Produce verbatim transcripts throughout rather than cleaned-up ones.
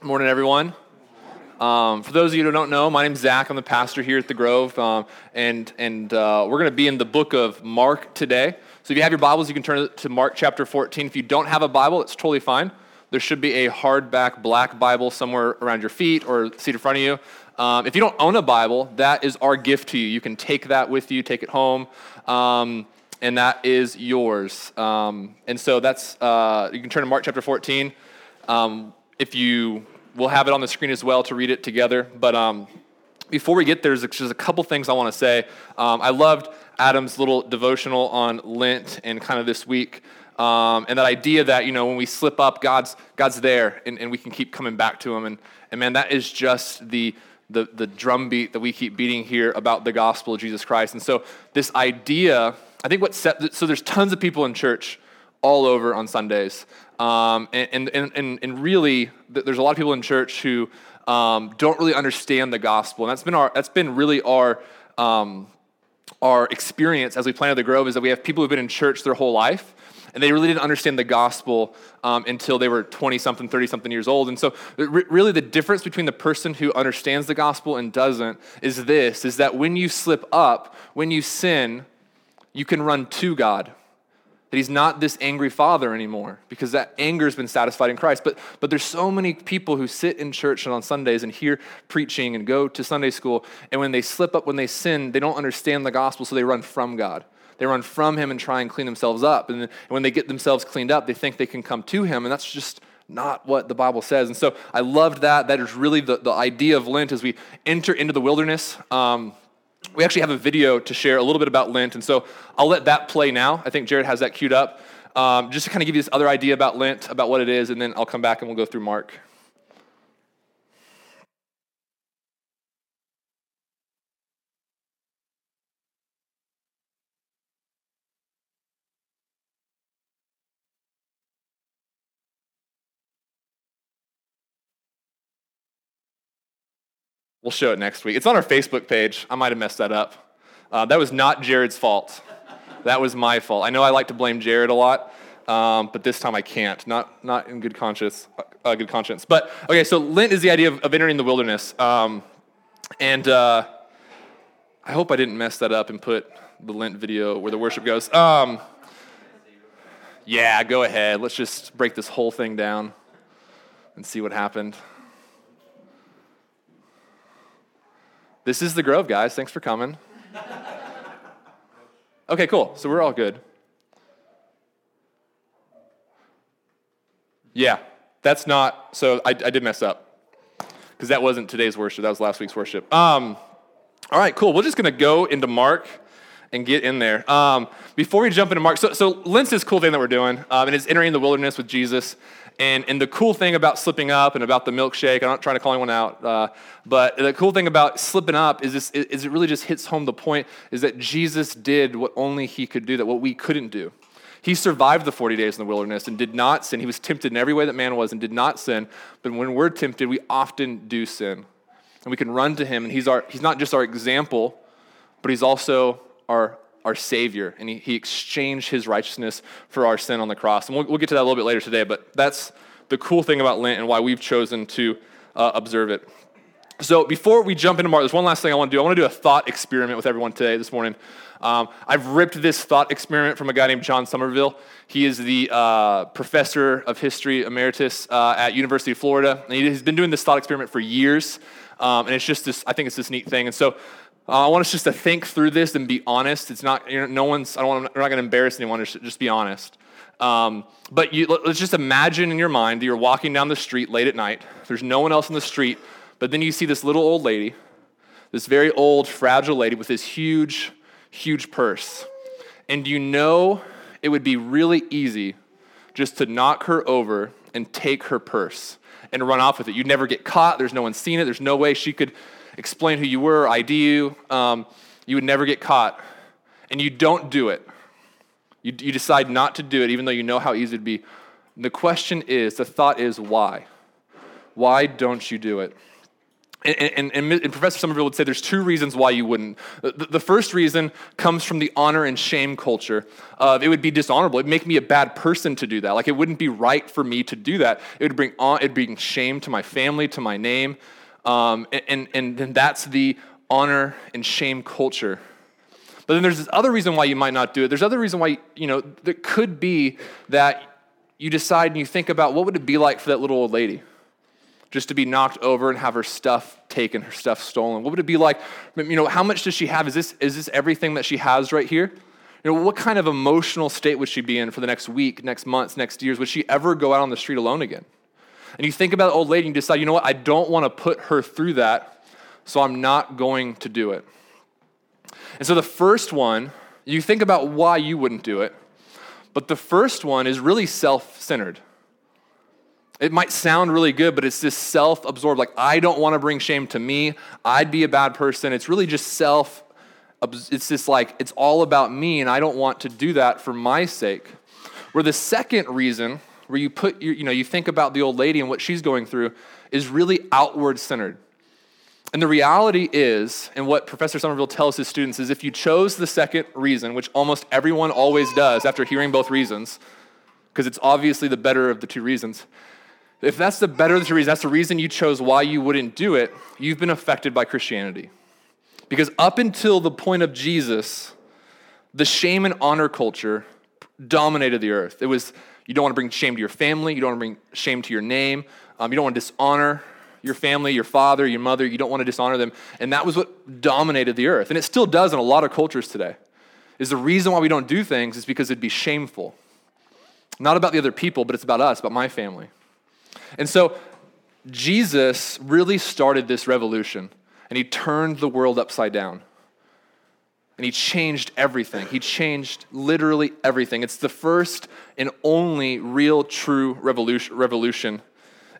Morning, everyone. Um, for those of you who don't know, my name's Zach. I'm the pastor here at the Grove, um, and and uh, we're going to be in the book of Mark today. So if you have your Bibles, you can turn to Mark chapter fourteen. If you don't have a Bible, it's totally fine. There should be a hardback black Bible somewhere around your feet or seat in front of you. Um, if you don't own a Bible, that is our gift to you. You can take that with you, take it home, um, and that is yours. Um, and so that's uh, you can turn to Mark chapter fourteen. Um, if you We'll have it on the screen as well to read it together. But um, before we get there, there's just a couple things I want to say. Um, I loved Adam's little devotional on Lent and kind of this week. Um, and that idea that, you know, when we slip up, God's God's there and, and we can keep coming back to him. And, and man, that is just the, the, the drumbeat that we keep beating here about the gospel of Jesus Christ. And so this idea, I think what set, so there's tons of people in church all over on Sundays. Um, and, and, and, and really, there's a lot of people in church who um, don't really understand the gospel. And that's been our, that's been really our, um, our experience as we planted the Grove, is that we have people who've been in church their whole life, and they really didn't understand the gospel um, until they were twenty-something, thirty-something years old. And so re- really the difference between the person who understands the gospel and doesn't is this, is that when you slip up, when you sin, you can run to God. That he's not this angry father anymore, because that anger's been satisfied in Christ. But but there's so many people who sit in church and on Sundays and hear preaching and go to Sunday school, and when they slip up, when they sin, they don't understand the gospel, so they run from God. They run from him and try and clean themselves up. And, then, and when they get themselves cleaned up, they think they can come to him, and that's just not what the Bible says. And so I loved that. That is really the, the idea of Lent as we enter into the wilderness. Um, We actually have a video to share a little bit about Lent, and so I'll let that play now. I think Jared has that queued up, um, just to kind of give you this other idea about Lent, about what it is, and then I'll come back and we'll go through Mark. We'll show it next week. It's on our Facebook page. I might have messed that up. Uh, that was not Jared's fault. That was my fault. I know I like to blame Jared a lot, um, but this time I can't. Not not in good conscience. Uh, good conscience. But okay, so Lent is the idea of, of entering the wilderness, um, and uh, I hope I didn't mess that up and put the Lent video where the worship goes. Um, yeah, go ahead. Let's just break this whole thing down and see what happened. This is the Grove, guys. Thanks for coming. Okay, cool. So we're all good. Yeah, that's not, so I, I did mess up, because that wasn't today's worship. That was last week's worship. Um, all right, cool. We're just going to go into Mark and get in there. Um, before we jump into Mark, so, so Lent's this cool thing that we're doing, um, and it's entering the wilderness with Jesus. And and the cool thing about slipping up and about the milkshake, I'm not trying to call anyone out, uh, but the cool thing about slipping up is this: is it really just hits home the point is that Jesus did what only he could do, that what we couldn't do. He survived the forty days in the wilderness and did not sin. He was tempted in every way that man was and did not sin. But when we're tempted, we often do sin. And we can run to him, and he's our he's not just our example, but he's also our our Savior, and he, he exchanged his righteousness for our sin on the cross. And we'll, we'll get to that a little bit later today, but that's the cool thing about Lent and why we've chosen to uh, observe it. So before we jump into Mark, there's one last thing I want to do. I want to do a thought experiment with everyone today, this morning. Um, I've ripped this thought experiment from a guy named John Somerville. He is the uh, professor of history emeritus uh, at University of Florida, and he's been doing this thought experiment for years, um, and it's just this, I think it's this neat thing. And so Uh, I want us just to think through this and be honest. It's not, you know, no one's, I don't want, we're not going to embarrass anyone, just be honest. Um, but you, let's just imagine in your mind that you're walking down the street late at night. There's no one else in the street, but then you see this little old lady, this very old, fragile lady with this huge, huge purse. And you know it would be really easy just to knock her over and take her purse and run off with it. You'd never get caught. There's no one seen it. There's no way she could explain who you were, I D you, um, you would never get caught. And you don't do it. You, you decide not to do it, even though you know how easy it'd be. And the question is, the thought is, why? Why don't you do it? And, and, and Professor Somerville would say there's two reasons why you wouldn't. The, the first reason comes from the honor and shame culture. Uh, it would be dishonorable. It'd make me a bad person to do that. Like, it wouldn't be right for me to do that. It would bring on, it'd bring shame to my family, to my name. Um, and, and, and that's the honor and shame culture. But then there's this other reason why you might not do it. There's other reason why, you know, there could be that you decide and you think about, what would it be like for that little old lady? Just to be knocked over and have her stuff taken, her stuff stolen. What would it be like? You know, how much does she have? Is this is this everything that she has right here? You know, what kind of emotional state would she be in for the next week, next months, next years? Would she ever go out on the street alone again? And you think about the old lady and you decide, you know what, I don't want to put her through that, so I'm not going to do it. And so the first one, you think about why you wouldn't do it, but the first one is really self-centered. It might sound really good, but it's this self-absorbed, like, I don't want to bring shame to me. I'd be a bad person. It's really just self, it's just like, it's all about me, and I don't want to do that for my sake. Where the second reason, where you put, your, you know, you think about the old lady and what she's going through, is really outward-centered. And the reality is, and what Professor Somerville tells his students, is if you chose the second reason, which almost everyone always does after hearing both reasons, because it's obviously the better of the two reasons, if that's the better of the two reasons, that's the reason you chose why you wouldn't do it, you've been affected by Christianity. Because up until the point of Jesus, the shame and honor culture dominated the earth. It was, you don't want to bring shame to your family, you don't want to bring shame to your name, um, you don't want to dishonor your family, your father, your mother, you don't want to dishonor them. And that was what dominated the earth. And it still does in a lot of cultures today. Is the reason why we don't do things is because it'd be shameful. Not about the other people, but it's about us, about my family. And so Jesus really started this revolution, and he turned the world upside down. And he changed everything. He changed literally everything. It's the first and only real, true revolution, revolution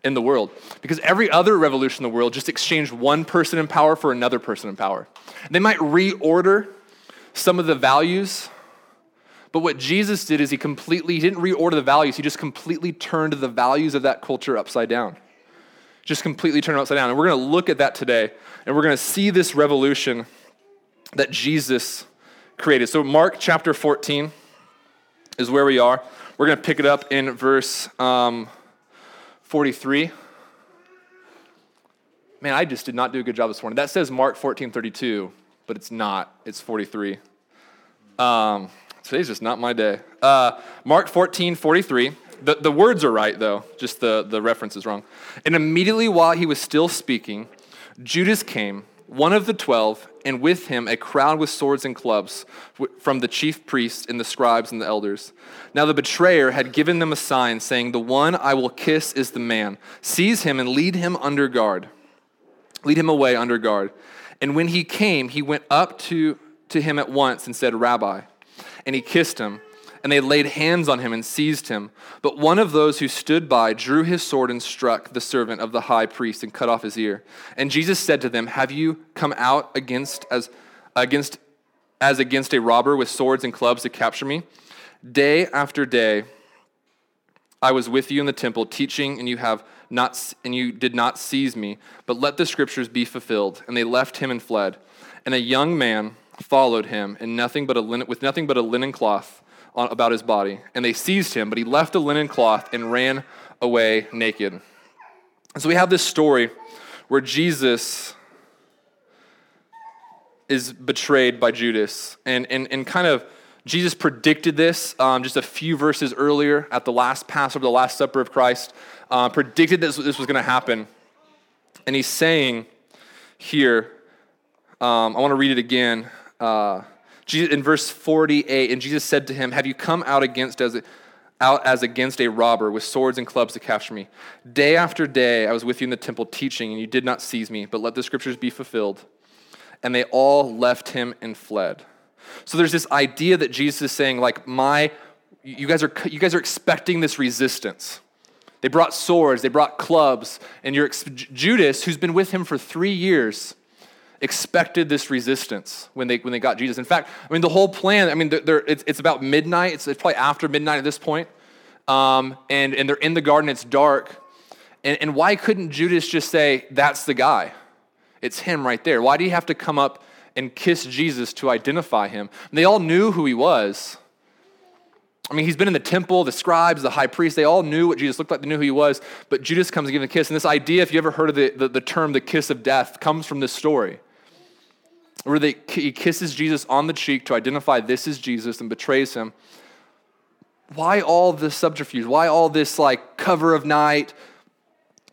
in the world. Because every other revolution in the world just exchanged one person in power for another person in power. They might reorder some of the values, but what Jesus did is he completely, he didn't reorder the values, he just completely turned the values of that culture upside down. Just completely turned it upside down. And we're going to look at that today, and we're going to see this revolution that Jesus created. So Mark chapter fourteen is where we are. We're going to pick it up in verse um, forty-three. Man, I just did not do a good job this morning. That says Mark fourteen thirty-two, but it's not. It's forty-three. Um... Today's just not my day. Uh, Mark fourteen forty-three. The, the words are right, though. Just the, the reference is wrong. And immediately while he was still speaking, Judas came, one of the twelve, and with him a crowd with swords and clubs from the chief priests and the scribes and the elders. Now the betrayer had given them a sign, saying, "The one I will kiss is the man. Seize him and lead him under guard. Lead him away under guard." And when he came, he went up to, to him at once and said, "Rabbi." And he kissed him, and they laid hands on him and seized him. But one of those who stood by drew his sword and struck the servant of the high priest and cut off his ear. And Jesus said to them, "Have you come out against as against as against a robber with swords and clubs to capture me? Day after day I was with you in the temple teaching, and you have not and you did not seize me, but let the scriptures be fulfilled." And they left him and fled. And a young man followed him, and nothing but a linen, with nothing but a linen cloth on, about his body. And they seized him, but he left a linen cloth and ran away naked. And so we have this story where Jesus is betrayed by Judas. And and, and kind of, Jesus predicted this um, just a few verses earlier at the last Passover, the last supper of Christ, uh, predicted that this, this was going to happen. And he's saying here, um, I want to read it again. Uh, Jesus, in verse forty-eight, and Jesus said to him, "Have you come out against as a, out as against a robber with swords and clubs to capture me? Day after day I was with you in the temple teaching, and you did not seize me, but let the scriptures be fulfilled." And they all left him and fled. So there's this idea that Jesus is saying, like, my, you guys are you guys are expecting this resistance. They brought swords, they brought clubs, and your ex- Judas, who's been with him for three years, expected this resistance when they when they got Jesus. In fact, I mean, the whole plan, I mean, they're, they're, it's, it's about midnight. It's, it's probably after midnight at this point. Um, and, and they're in the garden. It's dark. And, and why couldn't Judas just say, "That's the guy"? It's him right there. Why do you have to come up and kiss Jesus to identify him? And they all knew who he was. I mean, he's been in the temple, the scribes, the high priest, they all knew what Jesus looked like, they knew who he was, but Judas comes and gives him a kiss. And this idea, if you ever heard of the, the, the term, the kiss of death, comes from this story, where they, he kisses Jesus on the cheek to identify this is Jesus and betrays him. Why all this subterfuge? Why all this like cover of night?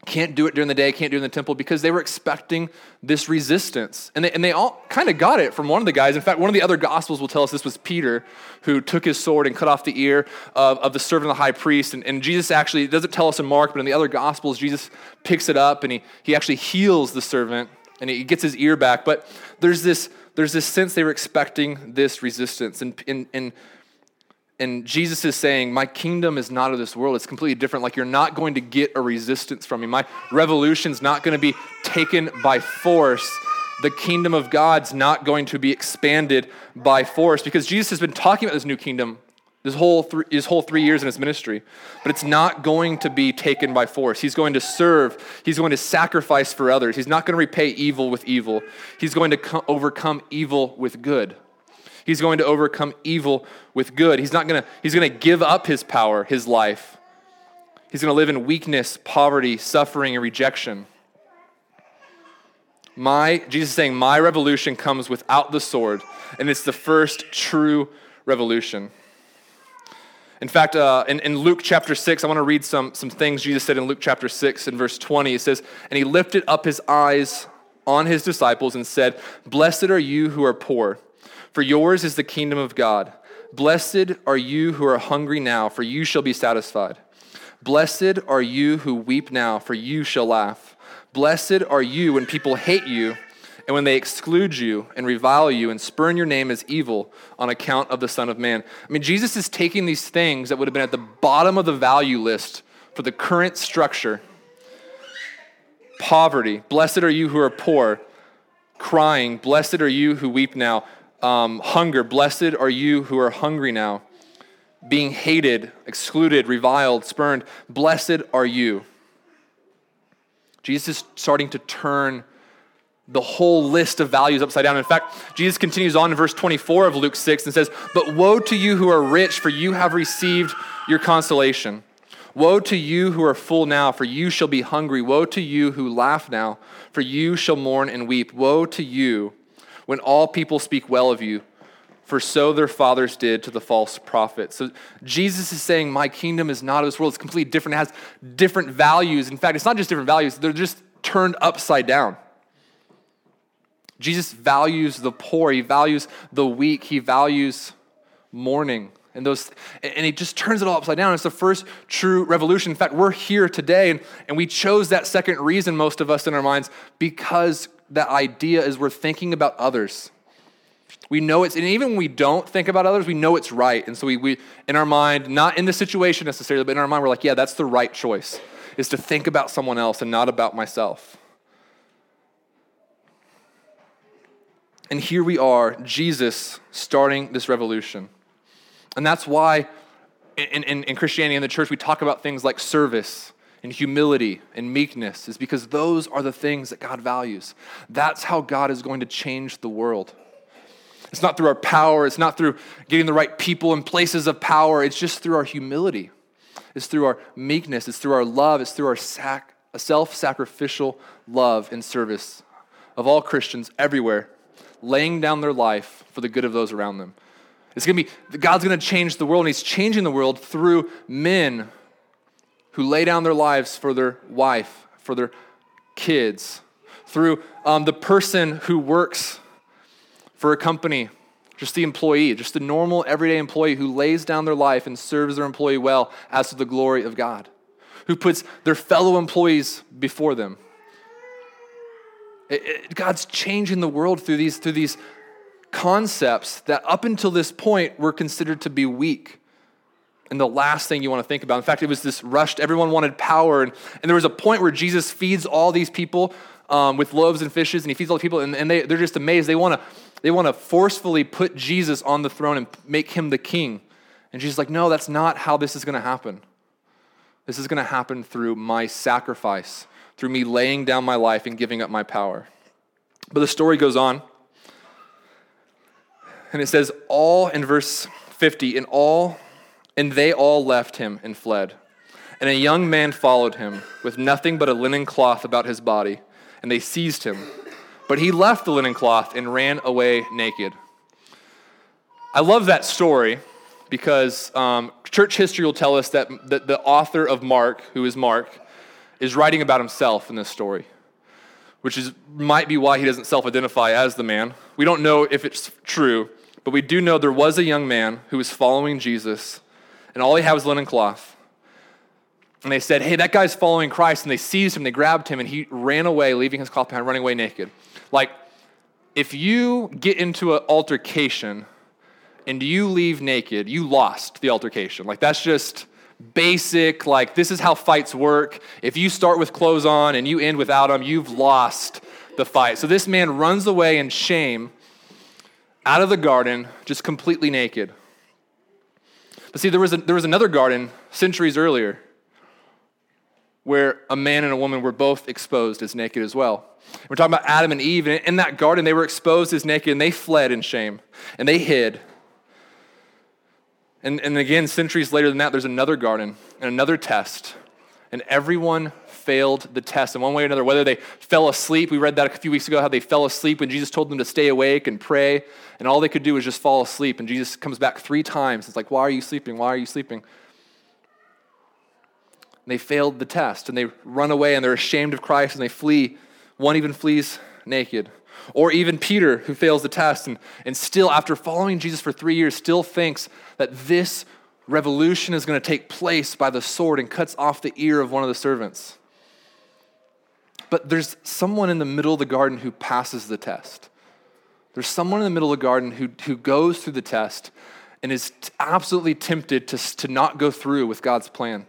Can't do it during the day, can't do it in the temple, because they were expecting this resistance. And they, and they all kind of got it from one of the guys. In fact, one of the other gospels will tell us this was Peter who took his sword and cut off the ear of, of the servant of the high priest. And, and Jesus actually, it doesn't tell us in Mark, but in the other gospels, Jesus picks it up and he he actually heals the servant and he gets his ear back. But there's this there's this sense they were expecting this resistance. And in and, and, And Jesus is saying, my kingdom is not of this world. It's completely different. Like, you're not going to get a resistance from me. My revolution's not going to be taken by force. The kingdom of God's not going to be expanded by force, because Jesus has been talking about this new kingdom this whole, th- his whole three years in his ministry, but it's not going to be taken by force. He's going to serve. He's going to sacrifice for others. He's not going to repay evil with evil. He's going to co- overcome evil with good. He's going to overcome evil with good. He's not going to, he's going to give up his power, his life. He's going to live in weakness, poverty, suffering, and rejection. My, Jesus is saying, my revolution comes without the sword, and it's the first true revolution. In fact, uh, in, in Luke chapter six, I want to read some, some things Jesus said in Luke chapter six in verse twenty. It says, and he lifted up his eyes on his disciples and said, blessed are you who are poor, for yours is the kingdom of God. Blessed are you who are hungry now, for you shall be satisfied. Blessed are you who weep now, for you shall laugh. Blessed are you when people hate you, and when they exclude you and revile you and spurn your name as evil on account of the Son of Man. I mean, Jesus is taking these things that would have been at the bottom of the value list for the current structure. Poverty, blessed are you who are poor. Crying, blessed are you who weep now. Um, hunger, blessed are you who are hungry now. Being hated, excluded, reviled, spurned, blessed are you. Jesus is starting to turn the whole list of values upside down. In fact, Jesus continues on in verse twenty-four of Luke six and says, but woe to you who are rich, for you have received your consolation. Woe to you who are full now, for you shall be hungry. Woe to you who laugh now, for you shall mourn and weep. Woe to you when all people speak well of you, for so their fathers did to the false prophets. So Jesus is saying, my kingdom is not of this world. It's completely different. It has different values. In fact, it's not just different values. They're just turned upside down. Jesus values the poor. He values the weak. He values mourning. And those, and he just turns it all upside down. It's the first true revolution. In fact, we're here today, and, and we chose that second reason, most of us in our minds, because that idea is we're thinking about others. We know it's, and even when we don't think about others, we know it's right. And so we, we in our mind, not in the situation necessarily, but in our mind, we're like, yeah, that's the right choice, is to think about someone else and not about myself. And here we are, Jesus starting this revolution. And that's why in, in, in Christianity and the church, we talk about things like service and humility and meekness, is because those are the things that God values. That's how God is going to change the world. It's not through our power. It's not through getting the right people in places of power. It's just through our humility. It's through our meekness. It's through our love. It's through our sac- self-sacrificial love and service of all Christians everywhere, laying down their life for the good of those around them. It's going to be, God's going to change the world, and he's changing the world through men who lay down their lives for their wife, for their kids, through um, the person who works for a company, just the employee, just the normal everyday employee who lays down their life and serves their employee well as to the glory of God, who puts their fellow employees before them. It, it, God's changing the world through these, through these concepts that up until this point were considered to be weak and the last thing you want to think about. In fact, it was this rushed, everyone wanted power, and, and there was a point where Jesus feeds all these people um, with loaves and fishes, and he feeds all the people, and, and they, they're just amazed. They want to they want to forcefully put Jesus on the throne and make him the king. And Jesus is like, no, that's not how this is going to happen. This is going to happen through my sacrifice, through me laying down my life and giving up my power. But the story goes on. And it says, all, in verse fifty, and all, and they all left him and fled. And a young man followed him with nothing but a linen cloth about his body, and they seized him. But he left the linen cloth and ran away naked. I love that story because um, church history will tell us that the, the author of Mark, who is Mark, is writing about himself in this story, which is might be why he doesn't self-identify as the man. We don't know if it's true, but we do know there was a young man who was following Jesus, and all he had was linen cloth. And they said, hey, that guy's following Christ, and they seized him, they grabbed him, and he ran away, leaving his cloth behind, running away naked. Like, if you get into an altercation and you leave naked, you lost the altercation. Like, that's just basic, like, this is how fights work. If you start with clothes on and you end without them, you've lost the fight. So this man runs away in shame out of the garden, just completely naked. But see, there was a, there was another garden centuries earlier where a man and a woman were both exposed as naked as well. We're talking about Adam and Eve, and in that garden, they were exposed as naked, and they fled in shame, and they hid. And, and again, centuries later than that, there's another garden and another test, and everyone failed the test in one way or another, whether they fell asleep. We read that a few weeks ago, how they fell asleep when Jesus told them to stay awake and pray, and all they could do was just fall asleep, and Jesus comes back three times. It's like, why are you sleeping? Why are you sleeping? And they failed the test, and they run away, and they're ashamed of Christ, and they flee. One even flees naked. Or even Peter, who fails the test and, and still, after following Jesus for three years, still thinks that this revolution is going to take place by the sword and cuts off the ear of one of the servants. But there's someone in the middle of the garden who passes the test. There's someone in the middle of the garden who, who goes through the test and is t- absolutely tempted to, to not go through with God's plan.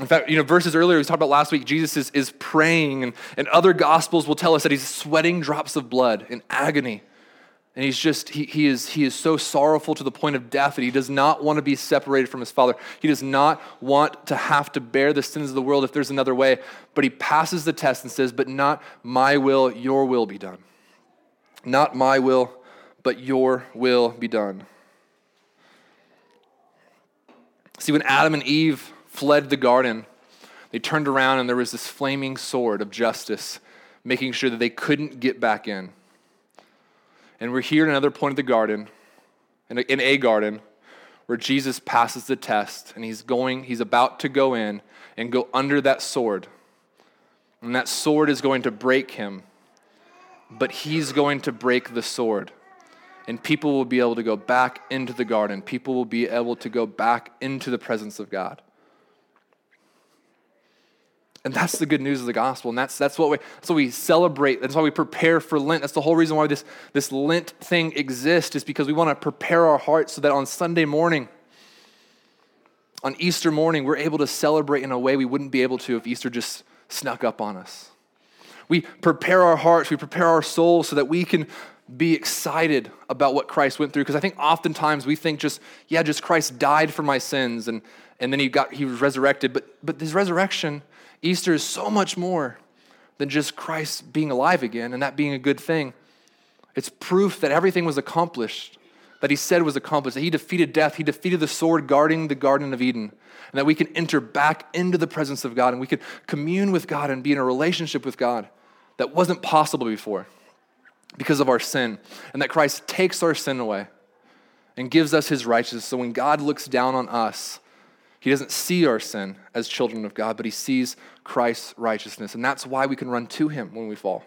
In fact, you know, verses earlier we talked about last week, Jesus is, is praying, and, and other gospels will tell us that he's sweating drops of blood in agony. And he's just, he, he is he is so sorrowful to the point of death that he does not want to be separated from his Father. He does not want to have to bear the sins of the world if there's another way. But he passes the test and says, but not my will, your will be done. Not my will, but your will be done. See, when Adam and Eve fled the garden, they turned around and there was this flaming sword of justice, making sure that they couldn't get back in. And we're here at another point of the garden, in a, in a garden, where Jesus passes the test and he's going, he's about to go in and go under that sword. And that sword is going to break him, but he's going to break the sword. And people will be able to go back into the garden. People will be able to go back into the presence of God. And that's the good news of the gospel, and that's that's what we that's what we celebrate. That's why we prepare for Lent. That's the whole reason why this, this Lent thing exists, is because we want to prepare our hearts so that on Sunday morning, on Easter morning, we're able to celebrate in a way we wouldn't be able to if Easter just snuck up on us. We prepare our hearts, we prepare our souls so that we can be excited about what Christ went through, because I think oftentimes we think just, yeah, just Christ died for my sins, and, and then he got he was resurrected, but but his resurrection, Easter is so much more than just Christ being alive again and that being a good thing. It's proof that everything was accomplished, that he said was accomplished, that he defeated death, he defeated the sword guarding the Garden of Eden, and that we can enter back into the presence of God and we can commune with God and be in a relationship with God that wasn't possible before because of our sin, and that Christ takes our sin away and gives us his righteousness. So when God looks down on us, he doesn't see our sin as children of God, but he sees Christ's righteousness. And that's why we can run to him when we fall.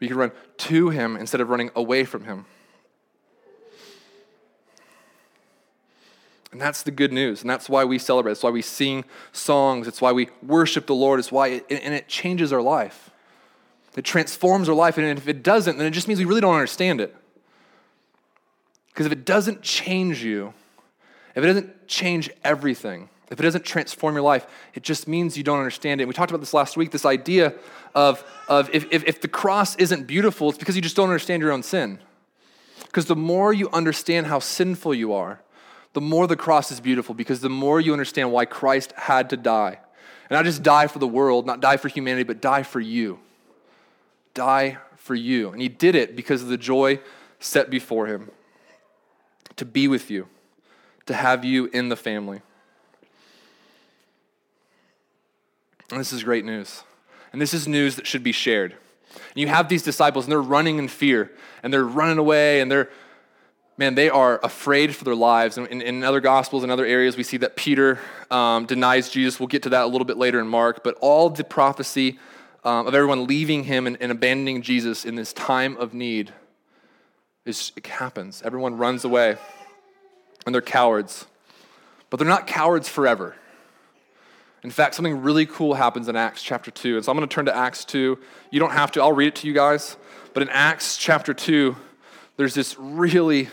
We can run to him instead of running away from him. And that's the good news. And that's why we celebrate. It's why we sing songs. It's why we worship the Lord. It's why, it, and it changes our life. It transforms our life. And if it doesn't, then it just means we really don't understand it. Because if it doesn't change you, if it doesn't change everything, if it doesn't transform your life, it just means you don't understand it. And we talked about this last week, this idea of, of if, if, if the cross isn't beautiful, it's because you just don't understand your own sin. Because the more you understand how sinful you are, the more the cross is beautiful, because the more you understand why Christ had to die. And not just die for the world, not die for humanity, but die for you. die for you. And he did it because of the joy set before him, to be with you, to have you in the family. And this is great news. And this is news that should be shared. And you have these disciples, and they're running in fear, and they're running away, and they're, man, they are afraid for their lives. And in, in other gospels and other areas, we see that Peter um, denies Jesus. We'll get to that a little bit later in Mark. But all the prophecy um, of everyone leaving him and, and abandoning Jesus in this time of need, is, it happens. Everyone runs away, and they're cowards. But they're not cowards forever. In fact, something really cool happens in Acts chapter two. And so I'm going to turn to Acts two. You don't have to. I'll read it to you guys. But in Acts chapter two, there's this really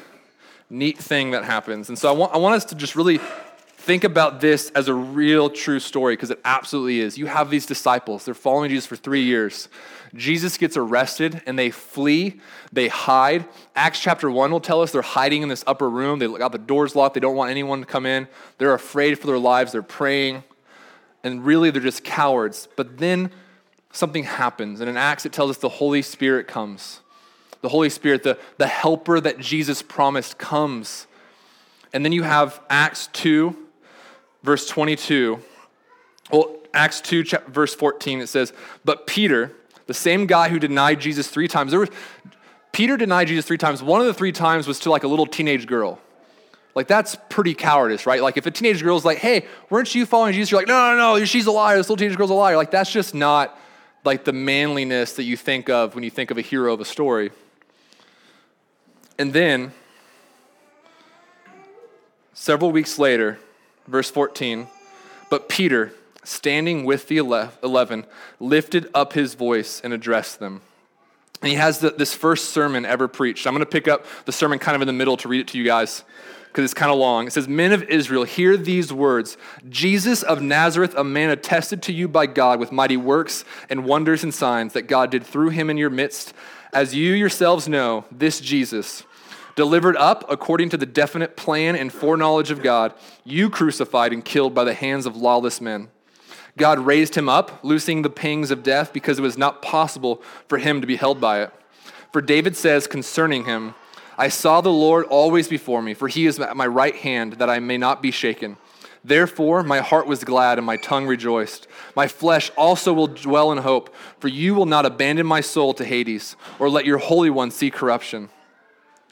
neat thing that happens. And so I want, I want us to just really think about this as a real true story, because it absolutely is. You have these disciples. They're following Jesus for three years. Jesus gets arrested, and they flee. They hide. Acts chapter one will tell us they're hiding in this upper room. They got the doors locked. They don't want anyone to come in. They're afraid for their lives. They're praying. And really, they're just cowards. But then something happens. And in Acts, it tells us the Holy Spirit comes. The Holy Spirit, the, the helper that Jesus promised, comes. And then you have Acts two, verse twenty-two. Well, Acts two, verse fourteen, it says, but Peter, the same guy who denied Jesus three times. There was, Peter denied Jesus three times. One of the three times was to like a little teenage girl. Like, that's pretty cowardice, right? Like, if a teenage girl's like, hey, weren't you following Jesus? You're like, no, no, no, she's a liar. This little teenage girl's a liar. Like, that's just not, like, the manliness that you think of when you think of a hero of a story. And then, several weeks later, verse fourteen, but Peter, standing with the eleven, lifted up his voice and addressed them. And he has the, this first sermon ever preached. I'm going to pick up the sermon kind of in the middle to read it to you guys, because it's kind of long. It says, men of Israel, hear these words. Jesus of Nazareth, a man attested to you by God with mighty works and wonders and signs that God did through him in your midst. As you yourselves know, this Jesus, delivered up according to the definite plan and foreknowledge of God, you crucified and killed by the hands of lawless men. God raised him up, loosing the pangs of death, because it was not possible for him to be held by it. For David says concerning him, I saw the Lord always before me, for he is at my right hand, that I may not be shaken. Therefore, my heart was glad and my tongue rejoiced. My flesh also will dwell in hope, for you will not abandon my soul to Hades, or let your Holy One see corruption.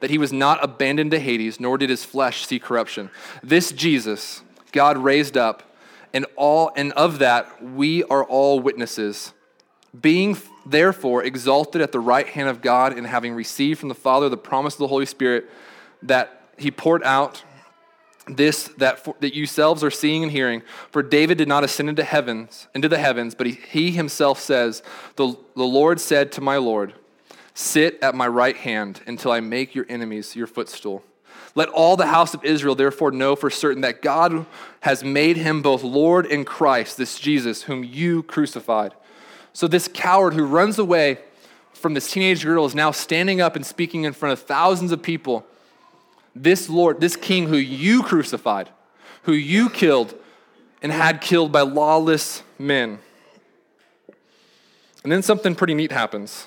that he was not abandoned to Hades, nor did his flesh see corruption. This Jesus God raised up, and all and of that we are all witnesses. Being therefore exalted at the right hand of God, and having received from the Father the promise of the Holy Spirit, that he poured out this that for, that you yourselves are seeing and hearing. For David did not ascend into heavens, into the heavens, but he, he himself says, the, the Lord said to my Lord, sit at my right hand until I make your enemies your footstool. Let all the house of Israel therefore know for certain that God has made him both Lord and Christ, this Jesus whom you crucified. So this coward who runs away from this teenage girl is now standing up and speaking in front of thousands of people. This Lord, this King who you crucified, who you killed and had killed by lawless men. And then something pretty neat happens.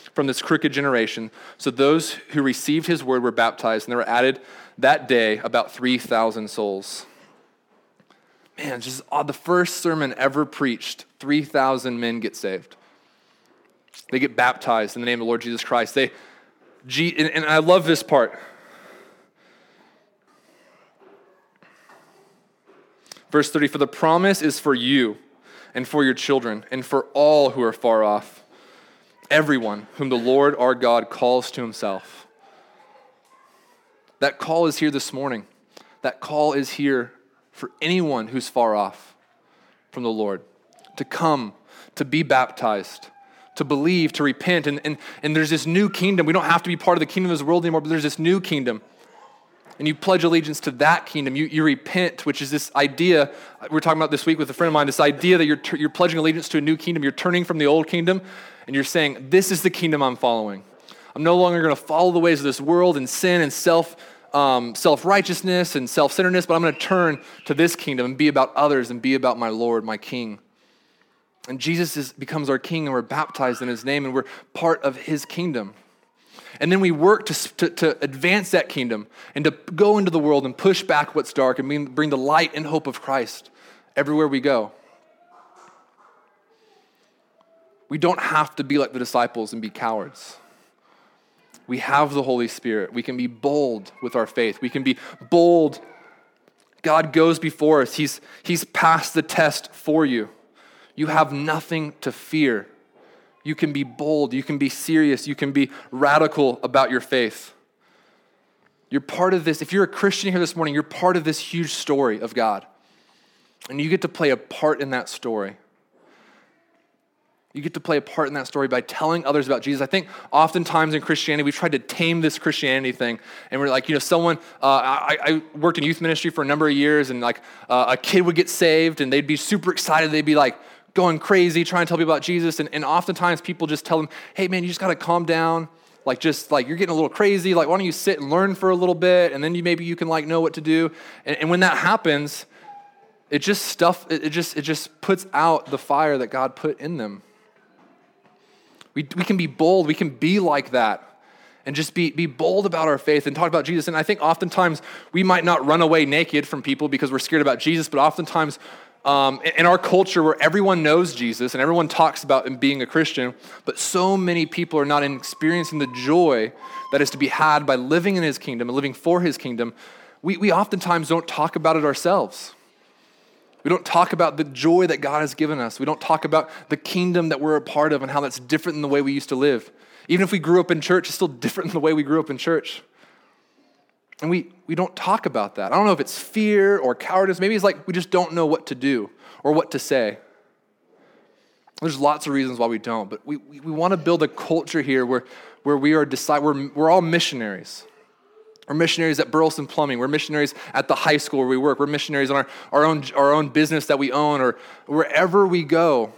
from this crooked generation. So those who received his word were baptized, and there were added that day about three thousand souls. Man, just oh, the first sermon ever preached, three thousand men get saved. They get baptized in the name of the Lord Jesus Christ. They Je- and, and I love this part. Verse thirty, for the promise is for you and for your children and for all who are far off, everyone whom the Lord our God calls to himself. That call is here this morning. That call is here for anyone who's far off from the Lord, to come, to be baptized, to believe, to repent. And, and, and there's this new kingdom. We don't have to be part of the kingdom of this world anymore, but there's this new kingdom. And you pledge allegiance to that kingdom. You you repent, which is this idea we were talking about this week with a friend of mine, this idea that you're you're pledging allegiance to a new kingdom. You're turning from the old kingdom, and you're saying, this is the kingdom I'm following. I'm no longer going to follow the ways of this world and sin and self, um, self-righteousness and self-centeredness, but I'm going to turn to this kingdom and be about others and be about my Lord, my King. And Jesus is, becomes our King, and we're baptized in his name, and we're part of his kingdom. And then we work to, to, to advance that kingdom and to go into the world and push back what's dark and bring the light and hope of Christ everywhere we go. We don't have to be like the disciples and be cowards. We have the Holy Spirit. We can be bold with our faith. We can be bold. God goes before us. He's, he's passed the test for you. You have nothing to fear. You can be bold, you can be serious, you can be radical about your faith. You're part of this. If you're a Christian here this morning, you're part of this huge story of God. And you get to play a part in that story. You get to play a part in that story by telling others about Jesus. I think oftentimes in Christianity, we've tried to tame this Christianity thing. And we're like, you know, someone, uh, I, I worked in youth ministry for a number of years, and like uh, a kid would get saved and they'd be super excited. They'd be like, going crazy, trying to tell people about Jesus, and, and oftentimes people just tell them, hey man, you just gotta calm down, like just like you're getting a little crazy, like why don't you sit and learn for a little bit, and then you maybe you can like know what to do. And, and when that happens, it just stuff, it, it just it just puts out the fire that God put in them. We we can be bold, we can be like that, and just be be bold about our faith and talk about Jesus. And I think oftentimes we might not run away naked from people because we're scared about Jesus, but oftentimes Um, in our culture where everyone knows Jesus and everyone talks about being a Christian, but so many people are not experiencing the joy that is to be had by living in his kingdom and living for his kingdom, we, we oftentimes don't talk about it ourselves. We don't talk about the joy that God has given us. We don't talk about the kingdom that we're a part of and how that's different than the way we used to live. Even if we grew up in church, it's still different than the way we grew up in church. And we, we don't talk about that. I don't know if it's fear or cowardice. Maybe it's like we just don't know what to do or what to say. There's lots of reasons why we don't, but we, we, we want to build a culture here where, where we are decide, we're, we're all missionaries. We're missionaries at Burleson Plumbing. We're missionaries at the high school where we work. We're missionaries on our, our, own, our own business that we own, or wherever we go,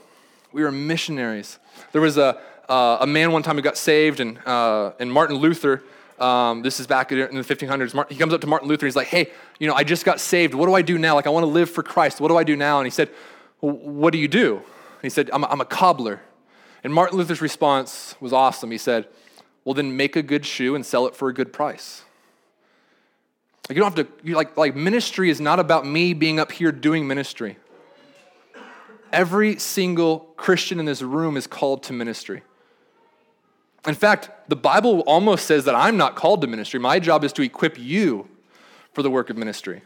we are missionaries. There was a, uh, a man one time who got saved, and, uh, and Martin Luther, Um, this is back in the fifteen hundreds. He comes up to Martin Luther. He's like, hey, you know, I just got saved. What do I do now? Like, I want to live for Christ. What do I do now? And he said, well, what do you do? And he said, I'm a, I'm a cobbler. And Martin Luther's response was awesome. He said, well, then make a good shoe and sell it for a good price. Like, you don't have to, you like, like ministry is not about me being up here doing ministry. Every single Christian in this room is called to ministry. In fact, the Bible almost says that I'm not called to ministry. My job is to equip you for the work of ministry.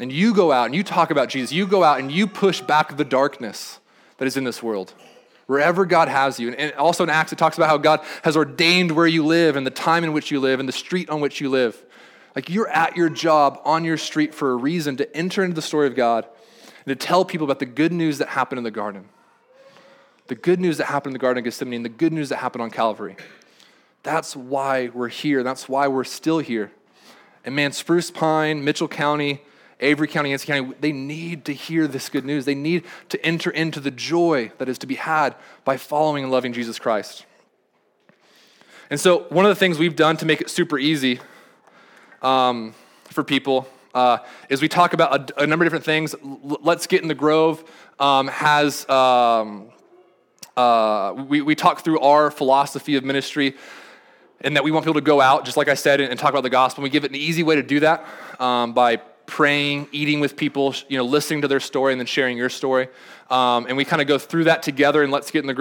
And you go out and you talk about Jesus. You go out and you push back the darkness that is in this world, wherever God has you. And also in Acts, it talks about how God has ordained where you live and the time in which you live and the street on which you live. Like, you're at your job on your street for a reason, to enter into the story of God and to tell people about the good news that happened in the garden. The good news that happened in the Garden of Gethsemane and the good news that happened on Calvary. That's why we're here. That's why we're still here. And man, Spruce Pine, Mitchell County, Avery County, Yancey County, they need to hear this good news. They need to enter into the joy that is to be had by following and loving Jesus Christ. And so one of the things we've done to make it super easy um, for people Uh, is we talk about a, a number of different things. L- Let's Get in the Grove um, has, um, uh, we, we talk through our philosophy of ministry and that we want people to go out, just like I said, and, and talk about the gospel. And we give it an easy way to do that um, by praying, eating with people, you know, listening to their story and then sharing your story. Um, and we kind of go through that together in Let's Get in the Grove.